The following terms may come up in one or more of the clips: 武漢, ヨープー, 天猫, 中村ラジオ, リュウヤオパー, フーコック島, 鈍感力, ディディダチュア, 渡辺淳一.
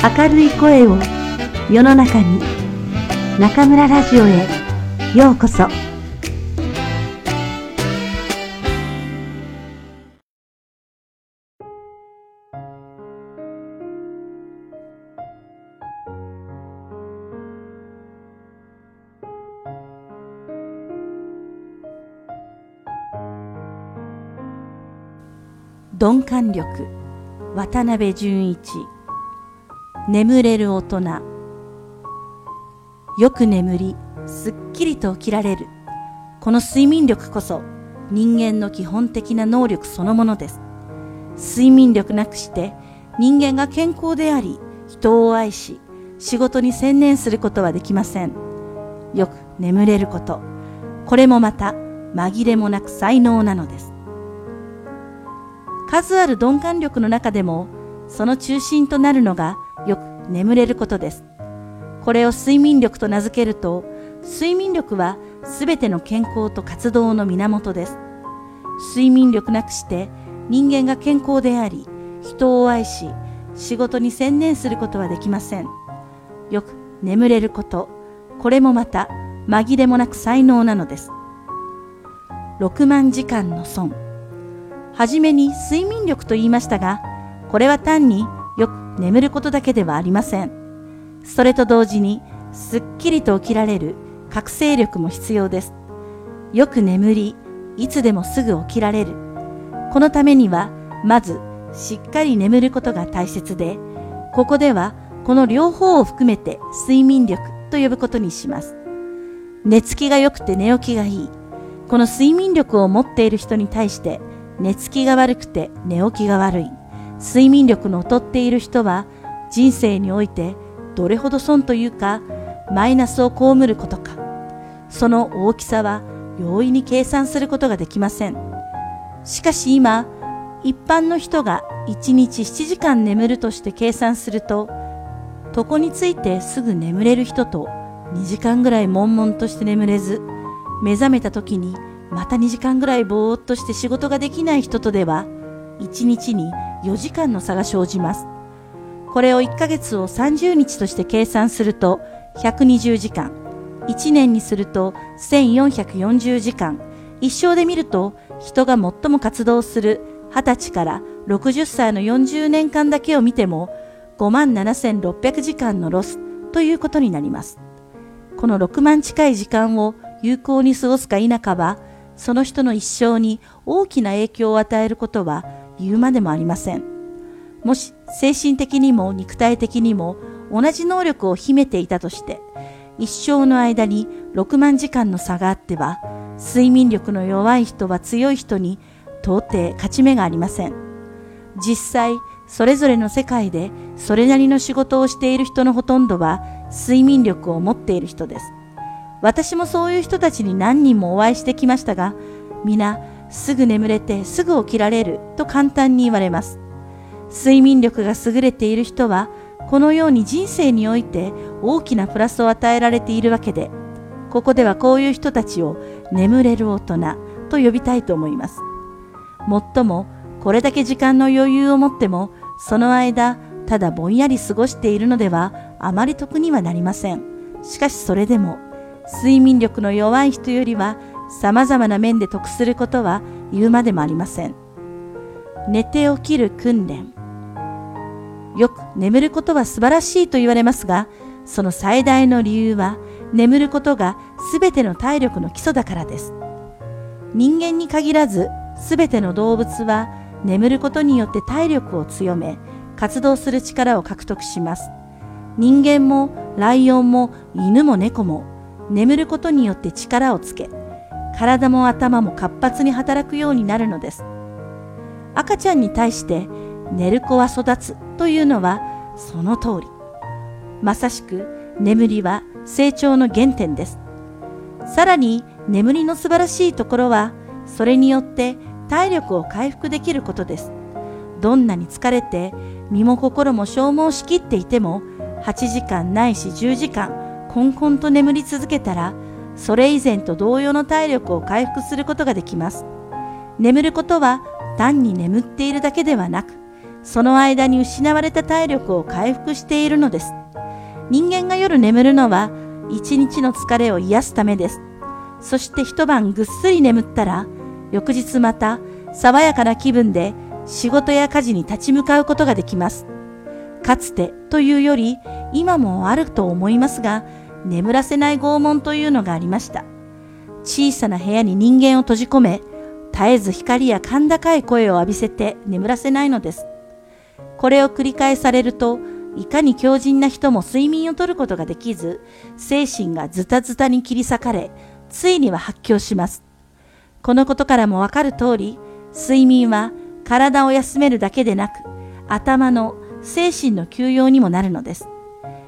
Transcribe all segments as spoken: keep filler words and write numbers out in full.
明るい声を世の中に、中村ラジオへようこそ。鈍感力、渡辺淳一。眠れる大人。よく眠り、すっきりと起きられる。この睡眠力こそ人間の基本的な能力そのものです。睡眠力なくして人間が健康であり、人を愛し、仕事に専念することはできません。よく眠れること。これもまた紛れもなく才能なのです。数ある鈍感力の中でも、その中心となるのがよく眠れることです。これを睡眠力と名付けると、睡眠力はすべての健康と活動の源です。睡眠力なくして人間が健康であり、人を愛し、仕事に専念することはできません。よく眠れること、これもまた紛れもなく才能なのです。ろくまんじかんの損。はじめに睡眠力と言いましたが、これは単によく眠ることだけではありません。それと同時に、すっきりと起きられる覚醒力も必要です。よく眠り、いつでもすぐ起きられる。このためには、まずしっかり眠ることが大切で、ここではこの両方を含めて睡眠力と呼ぶことにします。寝つきが良くて寝起きがいい。この睡眠力を持っている人に対して、寝つきが悪くて寝起きが悪い、睡眠力の劣っている人は人生においてどれほど損というかマイナスを被ることか、その大きさは容易に計算することができません。しかし今、一般の人がいちにちななじかん眠るとして計算すると、床についてすぐ眠れる人とにじかんぐらい悶々として眠れず、目覚めた時にまたにじかんぐらいぼーっとして仕事ができない人とでは、いちにちによじかんの差が生じます。これをいっかげつをさんじゅうにちとして計算するとひゃくにじゅうじかん、いちねんにするとせんよんひゃくよんじゅうじかん、一生で見ると人が最も活動するはたちからろくじゅっさいのよんじゅうねんかんだけを見てもごまんななせんろっぴゃくじかんのロスということになります。このろくまん近い時間を有効に過ごすか否かは、その人の一生に大きな影響を与えることは言うまでもありません。もし精神的にも肉体的にも同じ能力を秘めていたとして、一生の間にろくまんじかんの差があっては、睡眠力の弱い人は強い人に到底勝ち目がありません。実際、それぞれの世界でそれなりの仕事をしている人のほとんどは睡眠力を持っている人です。私もそういう人たちに何人もお会いしてきましたが、皆すぐ眠れてすぐ起きられると簡単に言われます。睡眠力が優れている人は、このように人生において大きなプラスを与えられているわけで、ここではこういう人たちを眠れる大人と呼びたいと思います。もっとも、これだけ時間の余裕を持っても、その間、ただぼんやり過ごしているのではあまり得にはなりません。しかしそれでも、睡眠力の弱い人よりは様々な面で得することは言うまでもありません。寝て起きる訓練。よく眠ることは素晴らしいと言われますが、その最大の理由は眠ることがすべての体力の基礎だからです。人間に限らずすべての動物は眠ることによって体力を強め、活動する力を獲得します。人間もライオンも犬も猫も眠ることによって力をつけ、体も頭も活発に働くようになるのです。赤ちゃんに対して、寝る子は育つというのはその通り。まさしく、眠りは成長の原点です。さらに、眠りの素晴らしいところは、それによって体力を回復できることです。どんなに疲れて、身も心も消耗しきっていても、はちじかんないしじゅうじかん、昏々と眠り続けたら、それ以前と同様の体力を回復することができます。眠ることは単に眠っているだけではなく、その間に失われた体力を回復しているのです。人間が夜眠るのは一日の疲れを癒すためです。そして一晩ぐっすり眠ったら、翌日また爽やかな気分で仕事や家事に立ち向かうことができます。かつてというより今もあると思いますが、眠らせない拷問というのがありました。小さな部屋に人間を閉じ込め、絶えず光や甲高い声を浴びせて眠らせないのです。これを繰り返されると、いかに強靭な人も睡眠をとることができず、精神がズタズタに切り裂かれ、ついには発狂します。このことからもわかる通り、睡眠は体を休めるだけでなく、頭の精神の休養にもなるのです。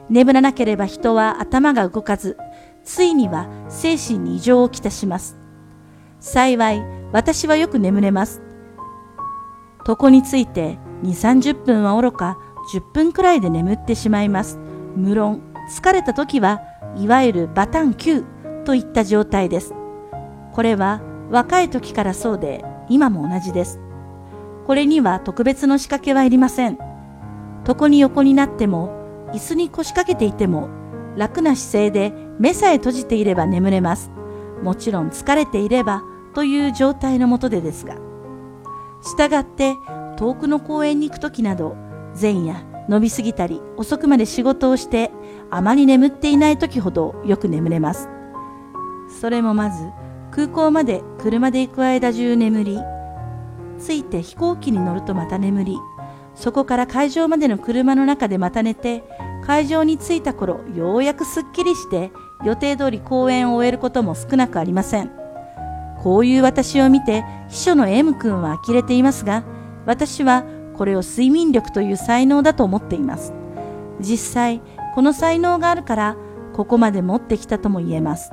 眠らなければ人は頭が動かず、ついには精神に異常をきたします。幸い、私はよく眠れます。床についてに、さんじゅっぷんはおろか、じゅっぷんくらいで眠ってしまいます。無論、疲れた時はいわゆるバタンキューといった状態です。これは若い時からそうで、今も同じです。これには特別の仕掛けはいりません。床に横になっても、椅子に腰掛けていても、楽な姿勢で目さえ閉じていれば眠れます。もちろん疲れていればという状態のもとでですが。したがって遠くの公園に行くときなど、前夜伸びすぎたり遅くまで仕事をしてあまり眠っていないときほどよく眠れます。それもまず空港まで車で行く間中眠り、ついて飛行機に乗るとまた眠り、そこから会場までの車の中でまた寝て、会場に着いた頃ようやくすっきりして予定通り公演を終えることも少なくありません。こういう私を見て秘書の M 君は呆れていますが、私はこれを睡眠力という才能だと思っています。実際この才能があるからここまで持ってきたとも言えます。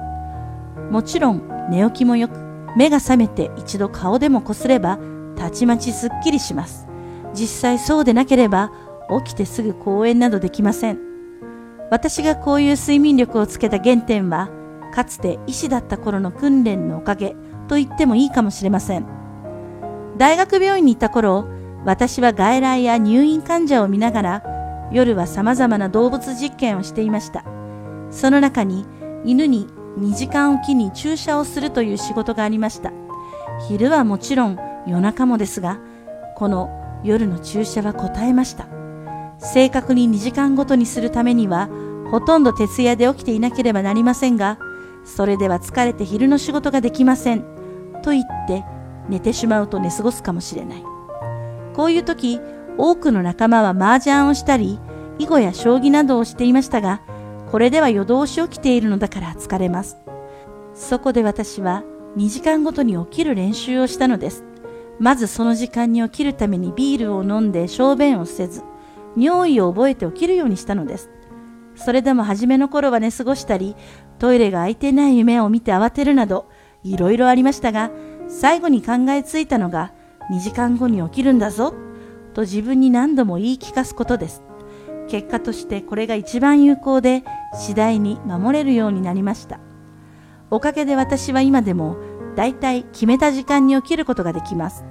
もちろん寝起きもよく、目が覚めて一度顔でもこすればたちまちすっきりします。実際そうでなければ起きてすぐ公演などできません。私がこういう睡眠力をつけた原点は、かつて医師だった頃の訓練のおかげと言ってもいいかもしれません。大学病院に行った頃、私は外来や入院患者を見ながら、夜は様々な動物実験をしていました。その中に、犬ににじかんおきに注射をするという仕事がありました。昼はもちろん夜中もですが、この夜の注射は応えました。正確ににじかんごとにするためには、ほとんど徹夜で起きていなければなりませんが、それでは疲れて昼の仕事ができませんと言って寝てしまうと寝過ごすかもしれない。こういう時、多くの仲間は麻雀をしたり、囲碁や将棋などをしていましたが、これでは夜通し起きているのだから疲れます。そこで私はにじかんごとに起きる練習をしたのです。まずその時間に起きるためにビールを飲んで小便をせず、尿意を覚えて起きるようにしたのです。それでも初めの頃は寝過ごしたり、トイレが空いてない夢を見て慌てるなど、いろいろありましたが、最後に考えついたのが、にじかんごに起きるんだぞ、と自分に何度も言い聞かすことです。結果としてこれが一番有効で、次第に守れるようになりました。おかげで私は今でも、だいたい決めた時間に起きることができます。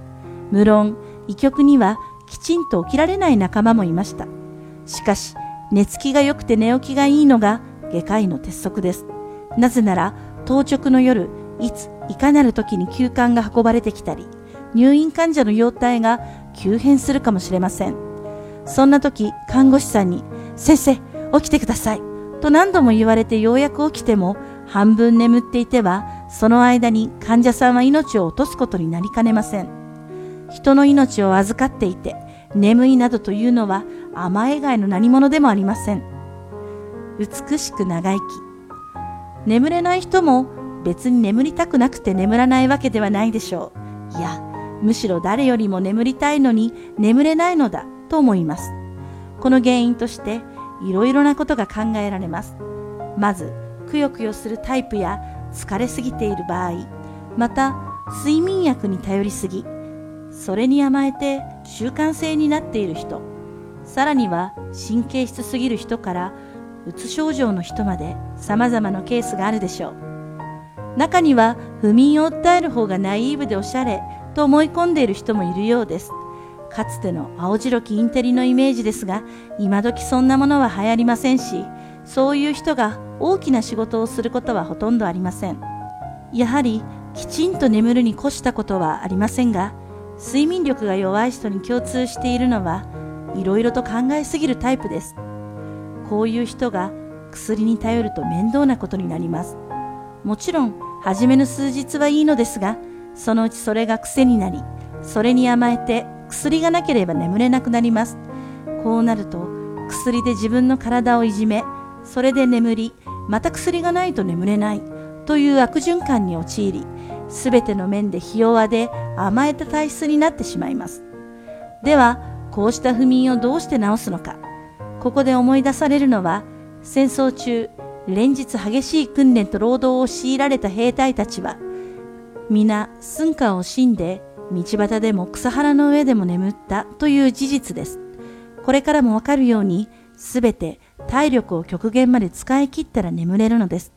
無論、医局には、きちんと起きられない仲間もいました。しかし、寝つきが良くて寝起きがいいのが外科医の鉄則です。なぜなら、当直の夜、いついかなる時に急患が運ばれてきたり、入院患者の容態が急変するかもしれません。そんな時、看護師さんに、先生、起きてください、と何度も言われてようやく起きても、半分眠っていては、その間に患者さんは命を落とすことになりかねません。人の命を預かっていて眠いなどというのは甘え以外の何者でもありません。美しく長生き。眠れない人も別に眠りたくなくて眠らないわけではないでしょう。いや、むしろ誰よりも眠りたいのに眠れないのだと思います。この原因としていろいろなことが考えられます。まず、くよくよするタイプや疲れすぎている場合、また睡眠薬に頼りすぎ、それに甘えて習慣性になっている人、さらには神経質すぎる人からうつ症状の人まで様々なケースがあるでしょう。中には不眠を訴える方がナイーブでおしゃれと思い込んでいる人もいるようです。かつての青白きインテリのイメージですが、今時そんなものは流行りませんし、そういう人が大きな仕事をすることはほとんどありません。やはりきちんと眠るに越したことはありませんが、睡眠力が弱い人に共通しているのは、いろいろと考えすぎるタイプです。こういう人が薬に頼ると面倒なことになります。もちろん初めの数日はいいのですが、そのうちそれが癖になり、それに甘えて薬がなければ眠れなくなります。こうなると薬で自分の体をいじめ、それで眠り、また薬がないと眠れないという悪循環に陥り、すべての面でひ弱で甘えた体質になってしまいます。では、こうした不眠をどうして治すのか。ここで思い出されるのは、戦争中、連日激しい訓練と労働を強いられた兵隊たちは、皆寸暇を惜しんで、道端でも草原の上でも眠ったという事実です。これからもわかるように、すべて体力を極限まで使い切ったら眠れるのです。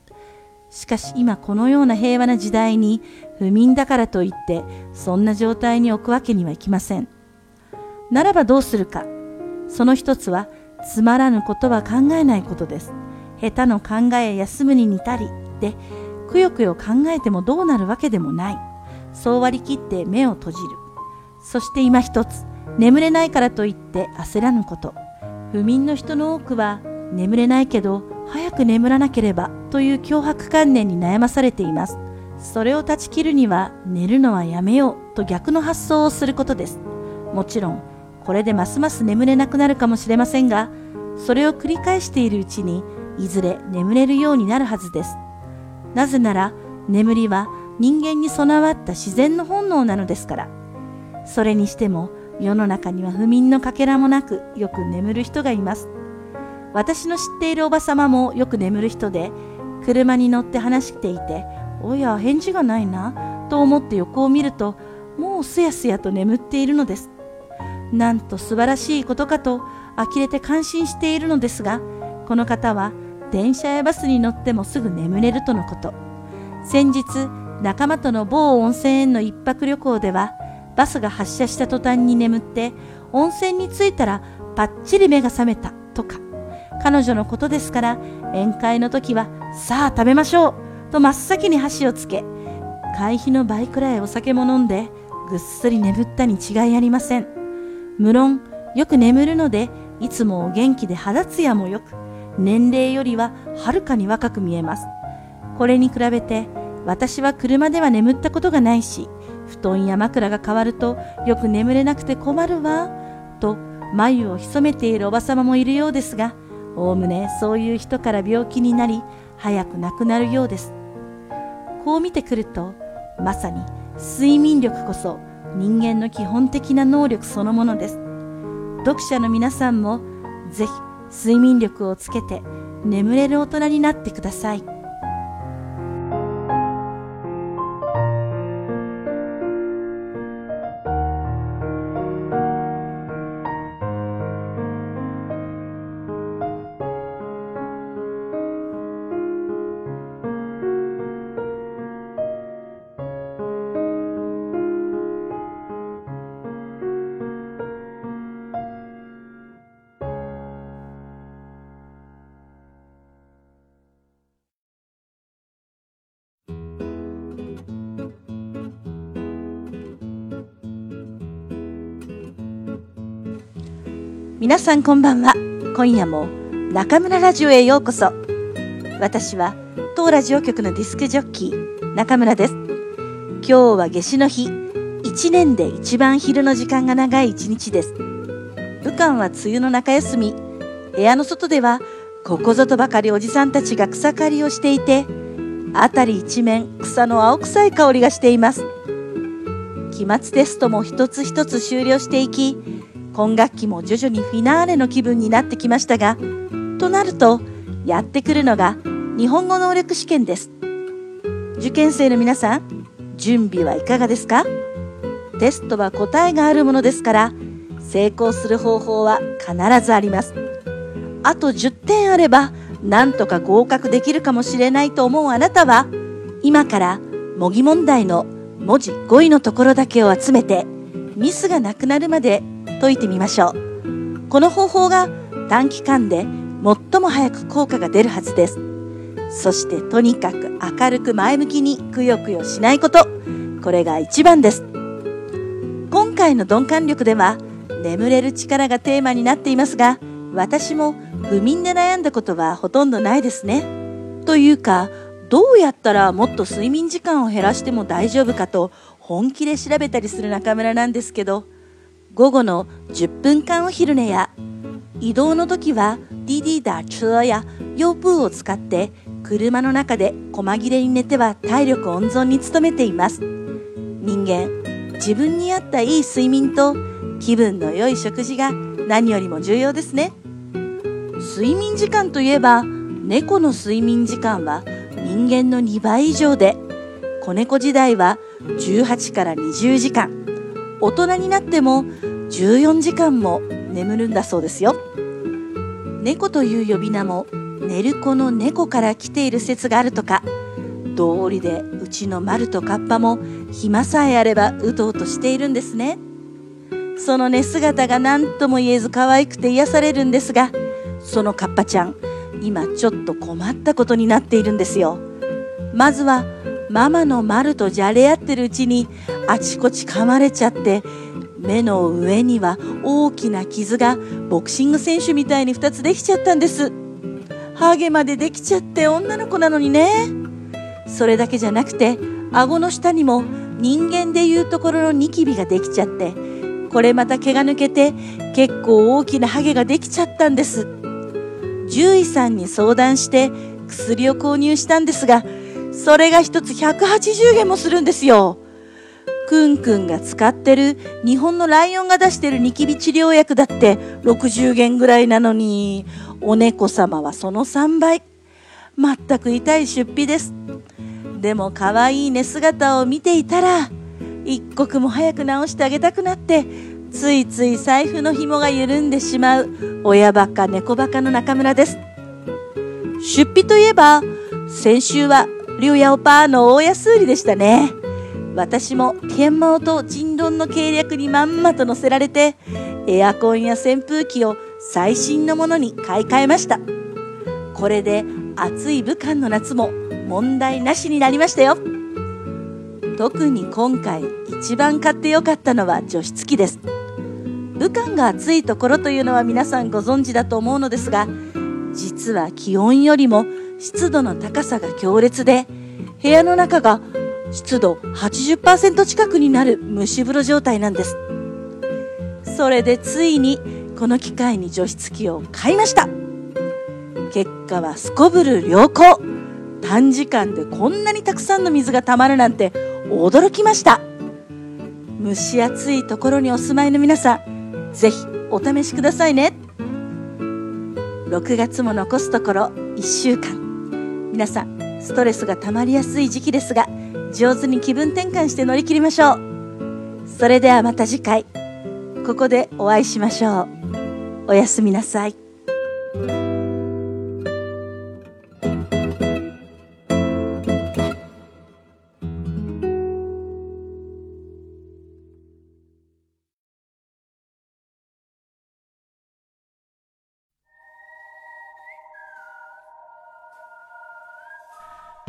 しかし今このような平和な時代に、不眠だからといってそんな状態に置くわけにはいきません。ならばどうするか。その一つは、つまらぬことは考えないことです。下手の考えや休むに似たりで、くよくよ考えてもどうなるわけでもない。そう割り切って目を閉じる。そして今一つ、眠れないからといって焦らぬこと。不眠の人の多くは、眠れないけど早く眠らなければという強迫観念に悩まされています。それを断ち切るには、寝るのはやめようと逆の発想をすることです。もちろんこれでますます眠れなくなるかもしれませんが、それを繰り返しているうちにいずれ眠れるようになるはずです。なぜなら眠りは人間に備わった自然の本能なのですから。それにしても世の中には不眠のかけらもなく、よく眠る人がいます。私の知っているおばさまもよく眠る人で、車に乗って話していて、おや返事がないなと思って横を見ると、もうすやすやと眠っているのです。なんと素晴らしいことかと呆れて感心しているのですが、この方は電車やバスに乗ってもすぐ眠れるとのこと。先日仲間との某温泉への一泊旅行では、バスが発車した途端に眠って、温泉に着いたらパッチリ目が覚めたとか。彼女のことですから、宴会の時はさあ食べましょうと真っ先に箸をつけ、会費の倍くらいお酒も飲んでぐっすり眠ったに違いありません。無論よく眠るので、いつもお元気で肌ツヤもよく、年齢よりははるかに若く見えます。これに比べて私は車では眠ったことがないし、布団や枕が変わるとよく眠れなくて困るわと眉を潜めているおばさまもいるようですが、おおむねそういう人から病気になり、早く亡くなるようです。こう見てくると、まさに睡眠力こそ人間の基本的な能力そのものです。読者の皆さんもぜひ睡眠力をつけて眠れる大人になってください。皆さんこんばんは。今夜も中村ラジオへようこそ。私は当ラジオ局のディスクジョッキー中村です。今日は夏至の日、一年で一番昼の時間が長い一日です。武漢は梅雨の中休み、部屋の外ではここぞとばかりおじさんたちが草刈りをしていて、辺り一面草の青臭い香りがしています。期末テストも一つ一つ終了していき、今学期も徐々にフィナーレの気分になってきましたが、となるとやってくるのが日本語能力試験です。受験生の皆さん、準備はいかがですか？テストは答えがあるものですから、成功する方法は必ずあります。あとじゅってんあればなんとか合格できるかもしれないと思うあなたは、今から模擬問題の文字ごいのところだけを集めて、ミスがなくなるまで解いてみましょう。この方法が短期間で最も早く効果が出るはずです。そしてとにかく明るく前向きにくよくよしないこと、これが一番です。今回の鈍感力では眠れる力がテーマになっていますが、私も不眠で悩んだことはほとんどないですね。というか、どうやったらもっと睡眠時間を減らしても大丈夫かと本気で調べたりする中村なんですけど、午後のじゅっぷんかんお昼寝や移動の時はディディダチュアやヨープーを使って車の中で細切れに寝ては体力温存に努めています。人間、自分に合ったいい睡眠と気分の良い食事が何よりも重要ですね。睡眠時間といえば、猫の睡眠時間は人間のにばい以上で、子猫時代はじゅうはちからにじゅうじかん、大人になってもじゅうよじかんも眠るんだそうですよ。猫という呼び名も寝る子の猫から来ている説があるとか、道理でうちのマルとカッパも暇さえあればうとうとしているんですね。その寝姿が何とも言えず可愛くて癒されるんですが、そのカッパちゃん、今ちょっと困ったことになっているんですよ。まずはママのマルとじゃれ合ってるうちにあちこち噛まれちゃって、目の上には大きな傷がボクシング選手みたいにふたつできちゃったんです。ハゲまでできちゃって、女の子なのにね。それだけじゃなくて、顎の下にも人間でいうところのニキビができちゃって、これまた毛が抜けて結構大きなハゲができちゃったんです。獣医さんに相談して薬を購入したんですが、それが一つひゃくはちじゅうえんもするんですよ。くんくんが使ってる日本のライオンが出してるニキビ治療薬だってろくじゅうえんぐらいなのに、お猫様はそのさんばい。全く痛い出費です。でも可愛い寝姿を見ていたら、一刻も早く治してあげたくなって、ついつい財布の紐が緩んでしまう親バカ猫バカの中村です。出費といえば、先週はリュウヤオパーの大安売りでしたね。私も天猫と人狼の計略にまんまと乗せられて、エアコンや扇風機を最新のものに買い替えました。これで暑い武漢の夏も問題なしになりましたよ。特に今回一番買ってよかったのは除湿機です。武漢が暑いところというのは皆さんご存知だと思うのですが、実は気温よりも湿度の高さが強烈で、部屋の中が湿度 はちじゅっパーセント 近くになる蒸し風呂状態なんです。それでついにこの機会に除湿機を買いました。結果はすこぶる良好。短時間でこんなにたくさんの水がたまるなんて驚きました。蒸し暑いところにお住まいの皆さん、ぜひお試しくださいね。ろくがつも残すところいっしゅうかん、皆さんストレスがたまりやすい時期ですが、上手に気分転換して乗り切りましょう。それではまた次回ここでお会いしましょう。おやすみなさい。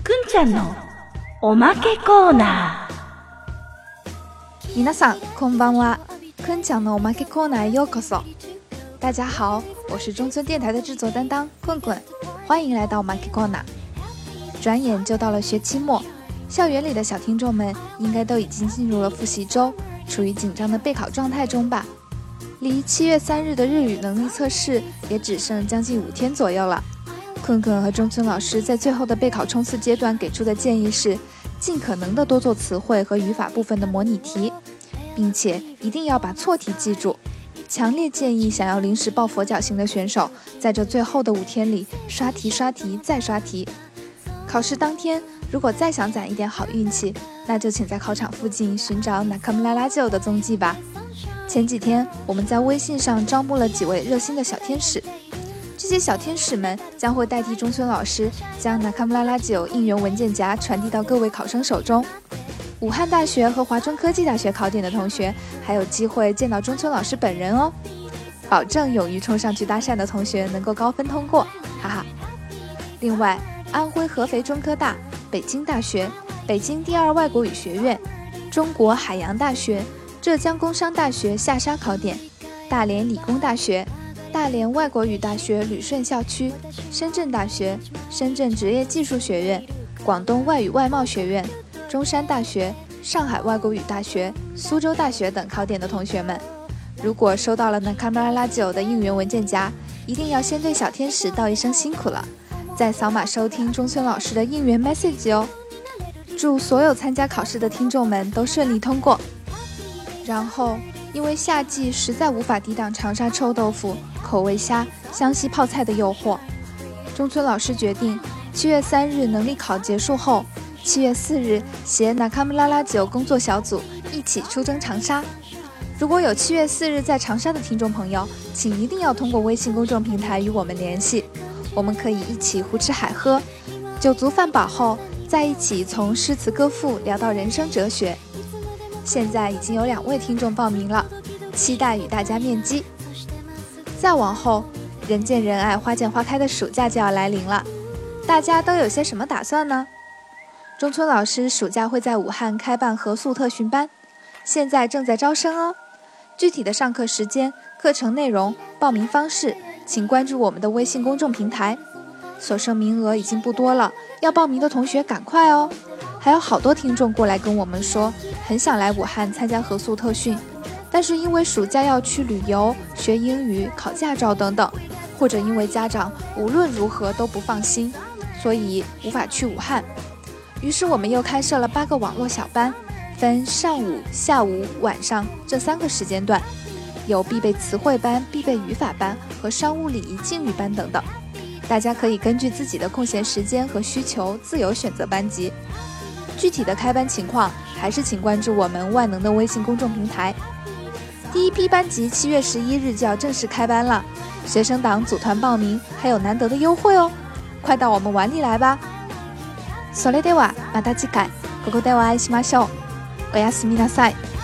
くんちゃんのおまけコーナー。皆さんこんばんは。くんちゃんのおまけコーナーへようこそ。大家好，我是中村电台的制作担当棍棍，欢迎来到おまけコーナー。转眼就到了学期末，校园里的小听众们应该都已经进入了复习周，处于紧张的备考状态中吧。离七月三日的日语能力测试也只剩将近五天左右了。坤坤和中村老师在最后的备考冲刺阶段给出的建议是，尽可能的多做词汇和语法部分的模拟题，并且一定要把错题记住。强烈建议想要临时抱佛脚型的选手，在这最后的五天里刷题刷题再刷题。考试当天如果再想攒一点好运气，那就请在考场附近寻找Nakamuraラジオ的踪迹吧。前几天我们在微信上招募了几位热心的小天使，这些小天使们将会代替中村老师，将Nakamuraラジオ应援文件夹传递到各位考生手中。武汉大学和华中科技大学考点的同学还有机会见到中村老师本人哦，保证勇于冲上去搭讪的同学能够高分通过，哈哈。另外，安徽合肥中科大、北京大学、北京第二外国语学院、中国海洋大学、浙江工商大学下沙考点、大连理工大学、大连外国语大学旅顺校区、深圳大学、深圳职业技术学院、广东外语外贸学院、中山大学、上海外国语大学、苏州大学等考点的同学们，如果收到了Nakamura Radio的应援文件夹，一定要先对小天使道一声辛苦了，再扫码收听中村老师的应援 message 哦。祝所有参加考试的听众们都顺利通过。然后，因为夏季实在无法抵挡长沙臭豆腐、口味虾、湘西泡菜的诱惑，中村老师决定，七月三日能力考结束后，七月四日携Nakamura Radio工作小组一起出征长沙。如果有七月四日在长沙的听众朋友，请一定要通过微信公众平台与我们联系，我们可以一起胡吃海喝，酒足饭饱后在一起从诗词歌赋聊到人生哲学。现在已经有两位听众报名了，期待与大家面基。再往后，人见人爱花见花开的暑假就要来临了，大家都有些什么打算呢？中村老师暑假会在武汉开办合宿特训班，现在正在招生哦。具体的上课时间、课程内容、报名方式，请关注我们的微信公众平台。所剩名额已经不多了，要报名的同学赶快哦！还有好多听众过来跟我们说，很想来武汉参加合宿特训，但是因为暑假要去旅游、学英语、考驾照等等，或者因为家长无论如何都不放心，所以无法去武汉。于是我们又开设了八个网络小班，分上午、下午、晚上这三个时间段，有必备词汇班、必备语法班和商务礼仪敬语班等等，大家可以根据自己的空闲时间和需求自由选择班级。具体的开班情况还是请关注我们万能的微信公众平台。第一批班级七月十一日就要正式开班了，学生党组团报名还有难得的优惠哦，快到我们碗里来吧。それではまた次回ここでお会いしましょう。おやすみなさい。